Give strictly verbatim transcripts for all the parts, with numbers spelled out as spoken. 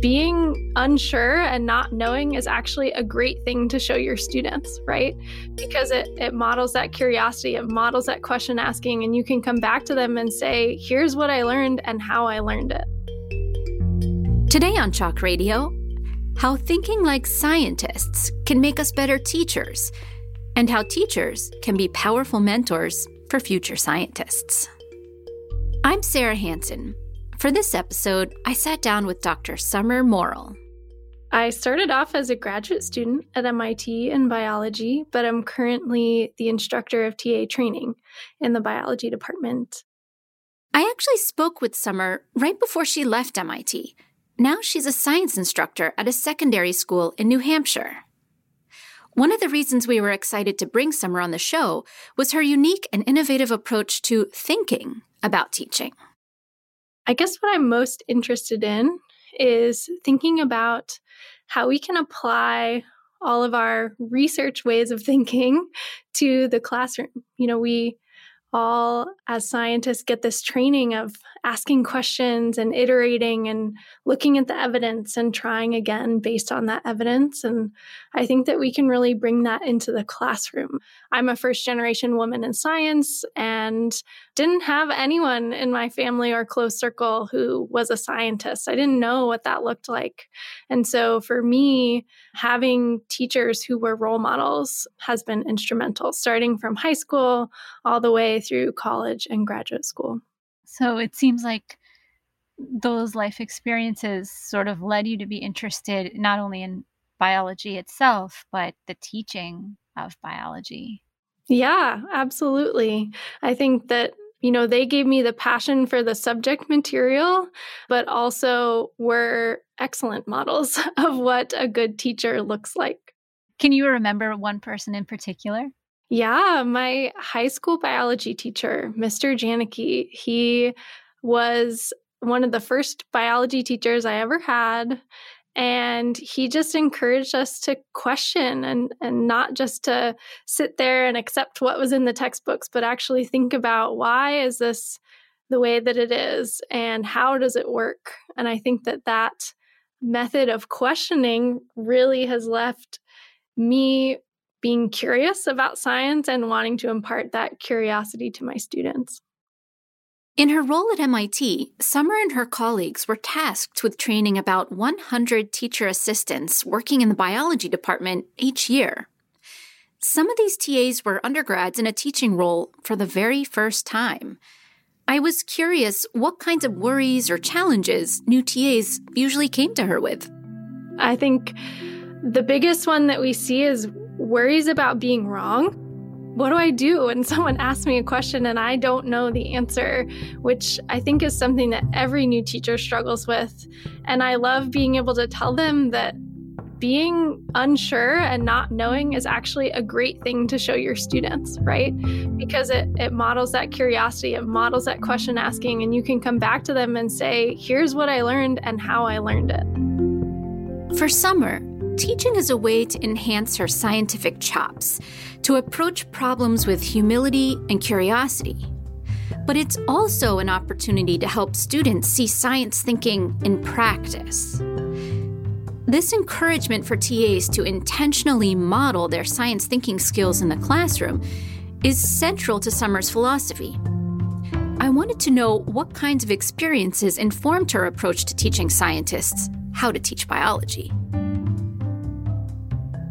being unsure and not knowing is actually a great thing to show your students, right? Because it, it models that curiosity, it models that question asking, and you can come back to them and say, here's what I learned and how I learned it. Today on Chalk Radio, how thinking like scientists can make us better teachers, and how teachers can be powerful mentors for future scientists. I'm Sarah Hansen. For this episode, I sat down with Doctor Summer Morrill. I started off as a graduate student at M I T in biology, but I'm currently the instructor of T A training in the biology department. I actually spoke with Summer right before she left M I T. Now she's a science instructor at a secondary school in New Hampshire. One of the reasons we were excited to bring Summer on the show was her unique and innovative approach to thinking about teaching. I guess what I'm most interested in is thinking about how we can apply all of our research ways of thinking to the classroom. You know, we all as scientists get this training of asking questions and iterating and looking at the evidence and trying again based on that evidence. And I think that we can really bring that into the classroom. I'm a first generation woman in science and didn't have anyone in my family or close circle who was a scientist. I didn't know what that looked like. And so for me, having teachers who were role models has been instrumental, starting from high school all the way through college and graduate school. So it seems like those life experiences sort of led you to be interested not only in biology itself, but the teaching of biology. Yeah, absolutely. I think that, you know, they gave me the passion for the subject material, but also were excellent models of what a good teacher looks like. Can you remember one person in particular? Yeah, my high school biology teacher, Mister Janicki, he was one of the first biology teachers I ever had. And he just encouraged us to question and, and not just to sit there and accept what was in the textbooks, but actually think about why is this the way that it is and how does it work? And I think that that method of questioning really has left me being curious about science and wanting to impart that curiosity to my students. In her role at M I T, Summer and her colleagues were tasked with training about one hundred teacher assistants working in the biology department each year. Some of these T As were undergrads in a teaching role for the very first time. I was curious what kinds of worries or challenges new T As usually came to her with. I think the biggest one that we see is worries about being wrong. What do I do when someone asks me a question and I don't know the answer, which I think is something that every new teacher struggles with. And I love being able to tell them that being unsure and not knowing is actually a great thing to show your students, right? Because it, it models that curiosity, it models that question asking, and you can come back to them and say, here's what I learned and how I learned it. For Summer, teaching is a way to enhance her scientific chops, to approach problems with humility and curiosity. But it's also an opportunity to help students see science thinking in practice. This encouragement for T As to intentionally model their science thinking skills in the classroom is central to Summer's philosophy. I wanted to know what kinds of experiences informed her approach to teaching scientists how to teach biology.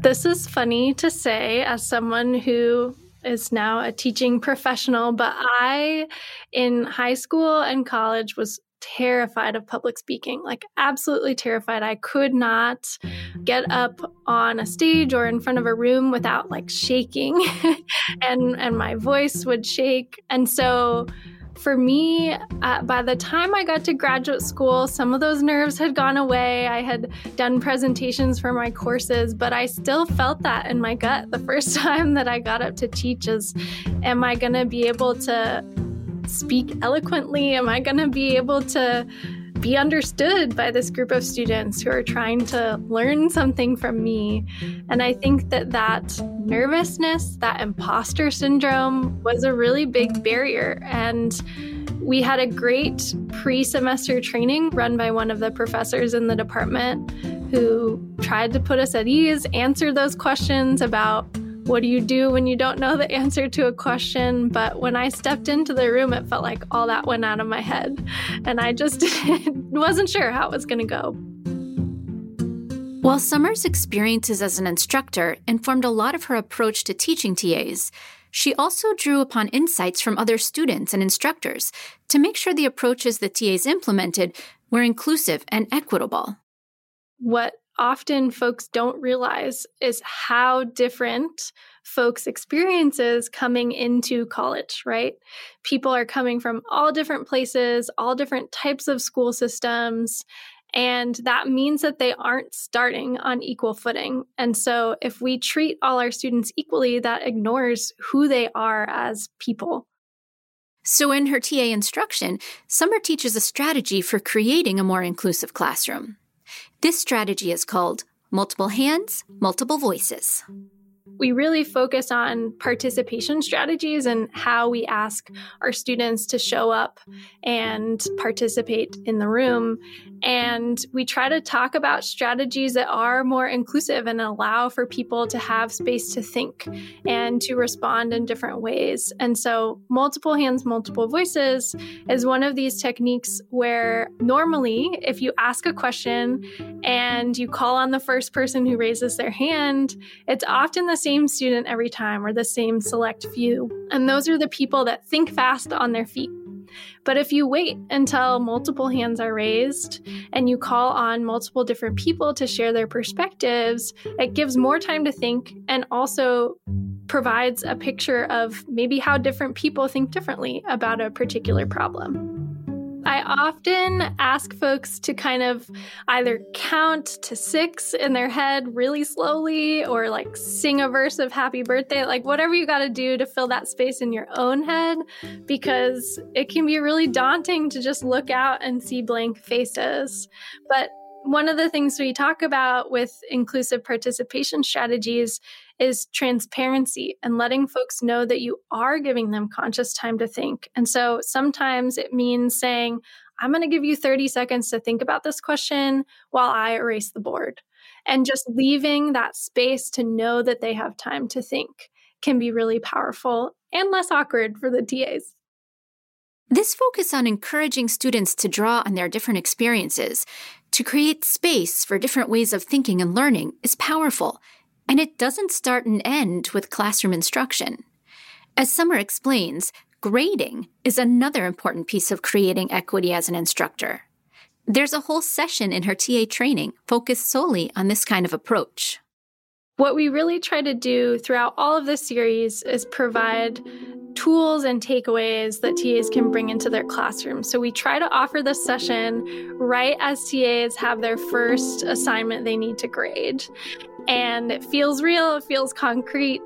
This is funny to say as someone who is now a teaching professional, but I, in high school and college, was terrified of public speaking, like absolutely terrified. I could not get up on a stage or in front of a room without like shaking and, and my voice would shake. And so for me, uh, by the time I got to graduate school, some of those nerves had gone away. I had done presentations for my courses, but I still felt that in my gut the first time that I got up to teach is, am I going to be able to speak eloquently? Am I going to be able to be understood by this group of students who are trying to learn something from me? And I think that that nervousness, that imposter syndrome was a really big barrier. And We had a great pre-semester training run by one of the professors in the department who tried to put us at ease, answered those questions about what do you do when you don't know the answer to a question. But when I stepped into the room, it felt like all that went out of my head. And I just wasn't sure how it was going to go. While Summer's experiences as an instructor informed a lot of her approach to teaching T As, she also drew upon insights from other students and instructors to make sure the approaches the T As implemented were inclusive and equitable. What often folks don't realize is how different folks' experiences coming into college, right? People are coming from all different places, all different types of school systems, and that means that they aren't starting on equal footing. And so if we treat all our students equally, that ignores who they are as people. So in her T A instruction, Summer teaches a strategy for creating a more inclusive classroom. This strategy is called multiple hands, multiple voices. We really focus on participation strategies and how we ask our students to show up and participate in the room. And we try to talk about strategies that are more inclusive and allow for people to have space to think and to respond in different ways. And so multiple hands, multiple voices is one of these techniques where normally if you ask a question and you call on the first person who raises their hand, it's often the same student every time or the same select few. And those are the people that think fast on their feet. But if you wait until multiple hands are raised and you call on multiple different people to share their perspectives, it gives more time to think and also provides a picture of maybe how different people think differently about a particular problem. I often ask folks to kind of either count to six in their head really slowly or like sing a verse of happy birthday, like whatever you got to do to fill that space in your own head, because it can be really daunting to just look out and see blank faces. But one of the things we talk about with inclusive participation strategies is transparency and letting folks know that you are giving them conscious time to think. And so sometimes it means saying, I'm going to give you thirty seconds to think about this question while I erase the board. And just leaving that space to know that they have time to think can be really powerful and less awkward for the T As. This focus on encouraging students to draw on their different experiences, to create space for different ways of thinking and learning, is powerful. And it doesn't start and end with classroom instruction. As Summer explains, grading is another important piece of creating equity as an instructor. There's a whole session in her T A training focused solely on this kind of approach. What we really try to do throughout all of this series is provide tools and takeaways that T As can bring into their classroom. So we try to offer this session right as T As have their first assignment they need to grade. And it feels real, it feels concrete,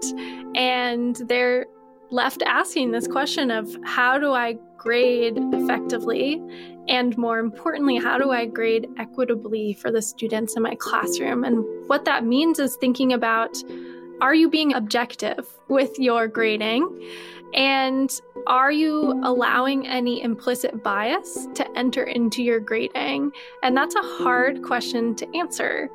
and they're left asking this question of how do I grade effectively? And more importantly, how do I grade equitably for the students in my classroom? And what that means is thinking about, are you being objective with your grading? And are you allowing any implicit bias to enter into your grading? And that's a hard question to answer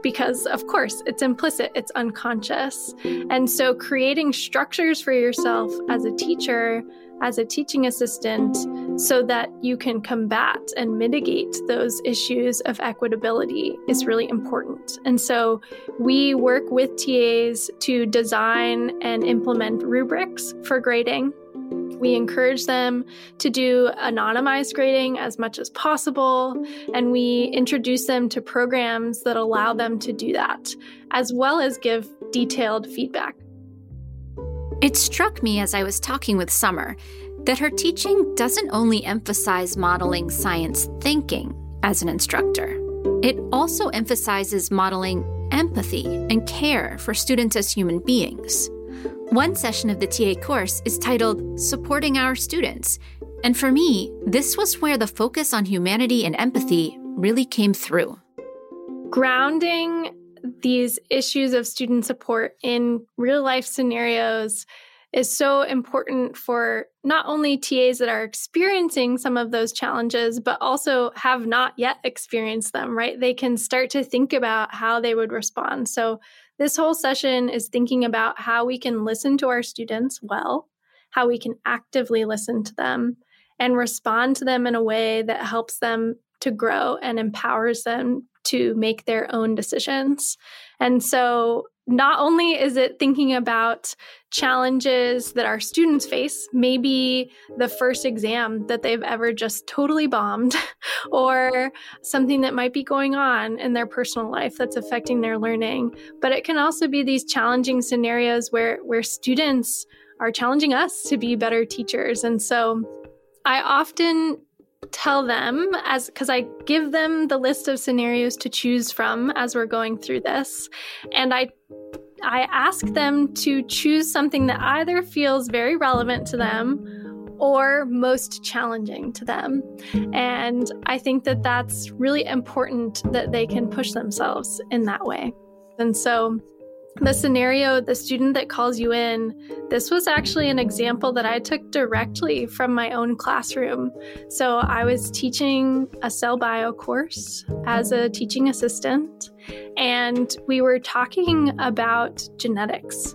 because, of course, it's implicit, it's unconscious. And so creating structures for yourself as a teacher, as a teaching assistant, so that you can combat and mitigate those issues of equitability is really important. And so we work with T As to design and implement rubrics for grading. We encourage them to do anonymized grading as much as possible, and we introduce them to programs that allow them to do that, as well as give detailed feedback. It struck me as I was talking with Summer that her teaching doesn't only emphasize modeling science thinking as an instructor. It also emphasizes modeling empathy and care for students as human beings. One session of the T A course is titled Supporting Our Students. And for me, this was where the focus on humanity and empathy really came through. Grounding these issues of student support in real life scenarios is so important for not only T As that are experiencing some of those challenges, but also have not yet experienced them, right? They can start to think about how they would respond. So this whole session is thinking about how we can listen to our students well, how we can actively listen to them and respond to them in a way that helps them to grow and empowers them to make their own decisions. And so not only is it thinking about challenges that our students face, maybe the first exam that they've ever just totally bombed, or something that might be going on in their personal life that's affecting their learning, but it can also be these challenging scenarios where, where students are challenging us to be better teachers. And so I often tell them, as because I give them the list of scenarios to choose from as we're going through this, and I I ask them to choose something that either feels very relevant to them or most challenging to them. And I think that that's really important that they can push themselves in that way. And so the scenario, the student that calls you in, this was actually an example that I took directly from my own classroom. So I was teaching a cell bio course as a teaching assistant, and we were talking about genetics.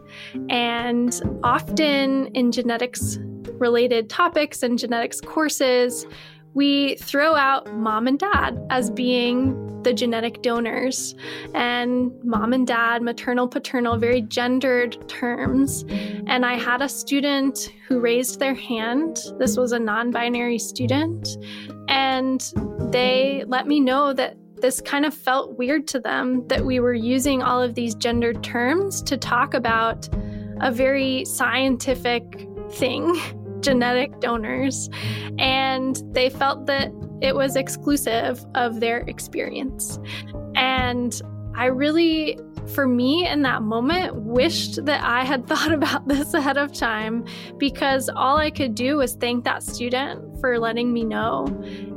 And often in genetics related topics and genetics courses, we throw out mom and dad as being the genetic donors, and mom and dad, maternal, paternal, very gendered terms. And I had a student who raised their hand. This was a non-binary student, and they let me know that this kind of felt weird to them that we were using all of these gendered terms to talk about a very scientific thing, genetic donors, and they felt that it was exclusive of their experience. And I really, for me in that moment, wished that I had thought about this ahead of time, because all I could do was thank that student for letting me know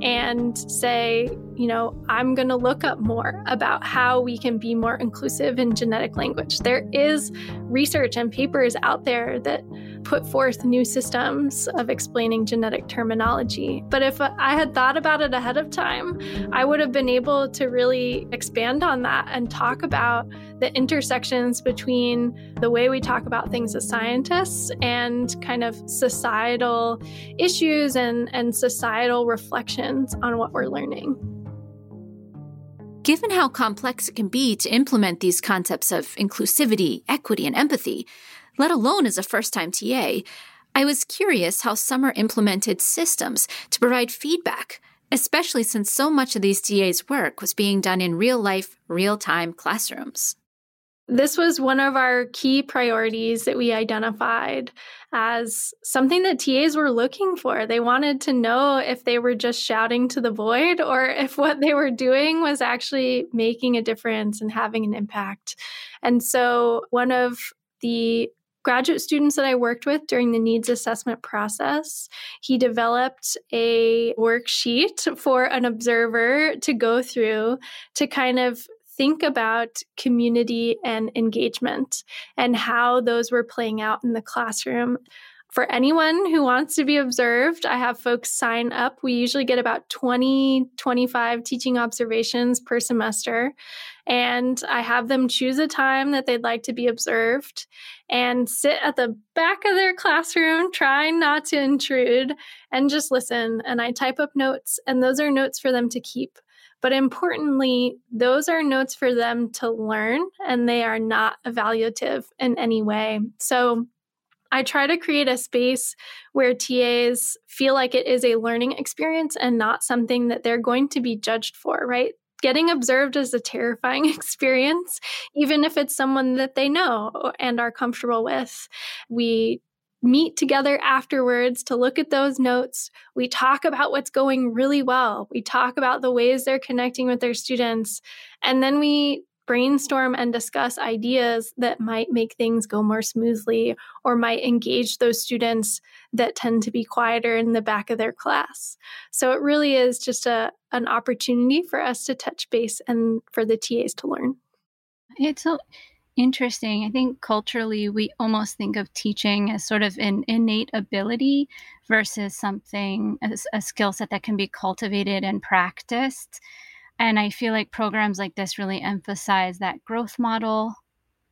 and say, you know, I'm going to look up more about how we can be more inclusive in genetic language. There is research and papers out there that put forth new systems of explaining genetic terminology. But if I had thought about it ahead of time, I would have been able to really expand on that and talk about the intersections between the way we talk about things as scientists and kind of societal issues and, and societal reflections on what we're learning. Given how complex it can be to implement these concepts of inclusivity, equity, and empathy, let alone as a first-time T A, I was curious how Summer implemented systems to provide feedback, especially since so much of these T A's work was being done in real-life, real-time classrooms. This was one of our key priorities that we identified as something that T As were looking for. They wanted to know if they were just shouting to the void or if what they were doing was actually making a difference and having an impact. And so one of the graduate students that I worked with during the needs assessment process, he developed a worksheet for an observer to go through to kind of think about community and engagement and how those were playing out in the classroom. For anyone who wants to be observed, I have folks sign up. We usually get about twenty, twenty-five teaching observations per semester. And I have them choose a time that they'd like to be observed and sit at the back of their classroom, trying not to intrude, and just listen. And I type up notes, and those are notes for them to keep. But importantly, those are notes for them to learn, and they are not evaluative in any way. So I try to create a space where T As feel like it is a learning experience and not something that they're going to be judged for, right? Getting observed is a terrifying experience, even if it's someone that they know and are comfortable with. We meet together afterwards to look at those notes. We talk about what's going really well. We talk about the ways they're connecting with their students. And then we brainstorm and discuss ideas that might make things go more smoothly or might engage those students that tend to be quieter in the back of their class. So it really is just a an opportunity for us to touch base and for the T As to learn. It's a, interesting. I think culturally, we almost think of teaching as sort of an innate ability versus something, as a skill set that can be cultivated and practiced. And I feel like programs like this really emphasize that growth model,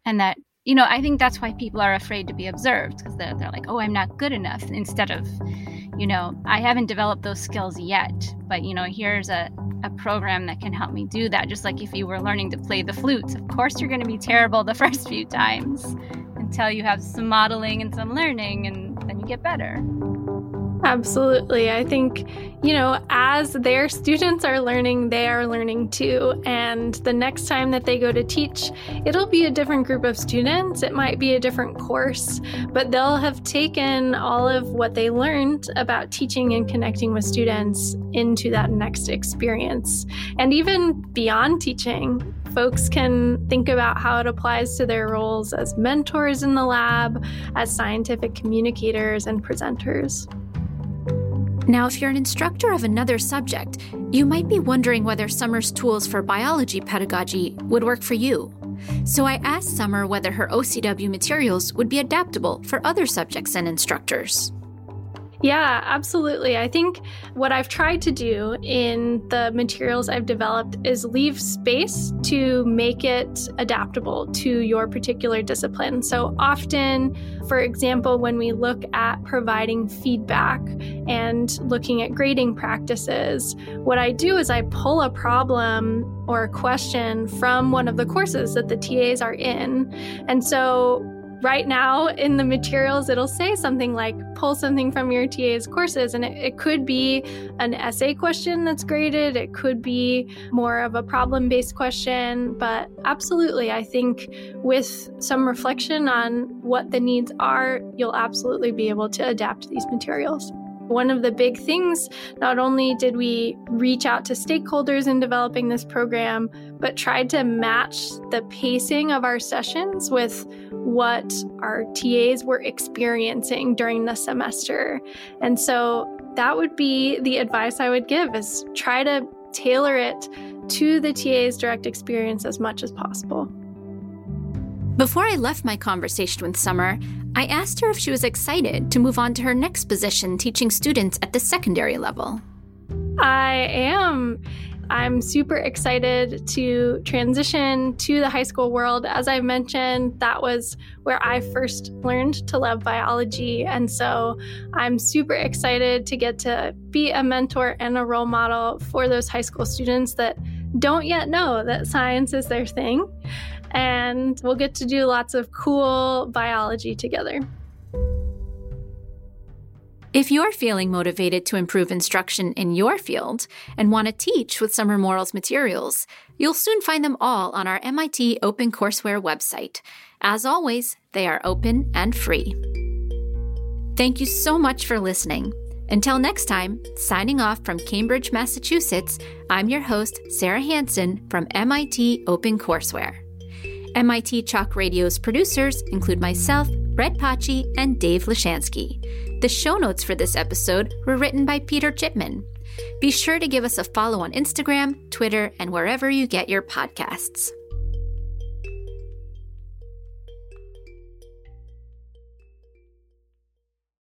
and that, you know, I think that's why people are afraid to be observed, because they're, they're like, oh, I'm not good enough, instead of, you know, I haven't developed those skills yet, but, you know, here's a, a program that can help me do that. Just like if you were learning to play the flute, of course, you're going to be terrible the first few times until you have some modeling and some learning, and then you get better. Absolutely. I think, you know, as their students are learning, they are learning too. And the next time that they go to teach, it'll be a different group of students. It might be a different course, but they'll have taken all of what they learned about teaching and connecting with students into that next experience. And even beyond teaching, folks can think about how it applies to their roles as mentors in the lab, as scientific communicators and presenters. Now, if you're an instructor of another subject, you might be wondering whether Summer's tools for biology pedagogy would work for you. So I asked Summer whether her O C W materials would be adaptable for other subjects and instructors. Yeah, absolutely. I think what I've tried to do in the materials I've developed is leave space to make it adaptable to your particular discipline. So often, for example, when we look at providing feedback and looking at grading practices, what I do is I pull a problem or a question from one of the courses that the T As are in. And so right now in the materials, it'll say something like, pull something from your T A's courses. And it, it could be an essay question that's graded. It could be more of a problem-based question. But absolutely, I think with some reflection on what the needs are, you'll absolutely be able to adapt these materials. One of the big things, not only did we reach out to stakeholders in developing this program, but tried to match the pacing of our sessions with what our T As were experiencing during the semester. And so that would be the advice I would give, is try to tailor it to the T A's direct experience as much as possible. Before I left my conversation with Summer, I asked her if she was excited to move on to her next position teaching students at the secondary level. I am. I'm super excited to transition to the high school world. As I mentioned, that was where I first learned to love biology. And so I'm super excited to get to be a mentor and a role model for those high school students that don't yet know that science is their thing. And we'll get to do lots of cool biology together. If you're feeling motivated to improve instruction in your field and want to teach with Summer Morrill's materials, you'll soon find them all on our M I T OpenCourseWare website. As always, they are open and free. Thank you so much for listening. Until next time, signing off from Cambridge, Massachusetts, I'm your host, Sarah Hansen from M I T OpenCourseWare. M I T Chalk Radio's producers include myself, Brett Pachi, and Dave Lashansky. The show notes for this episode were written by Peter Chipman. Be sure to give us a follow on Instagram, Twitter, and wherever you get your podcasts.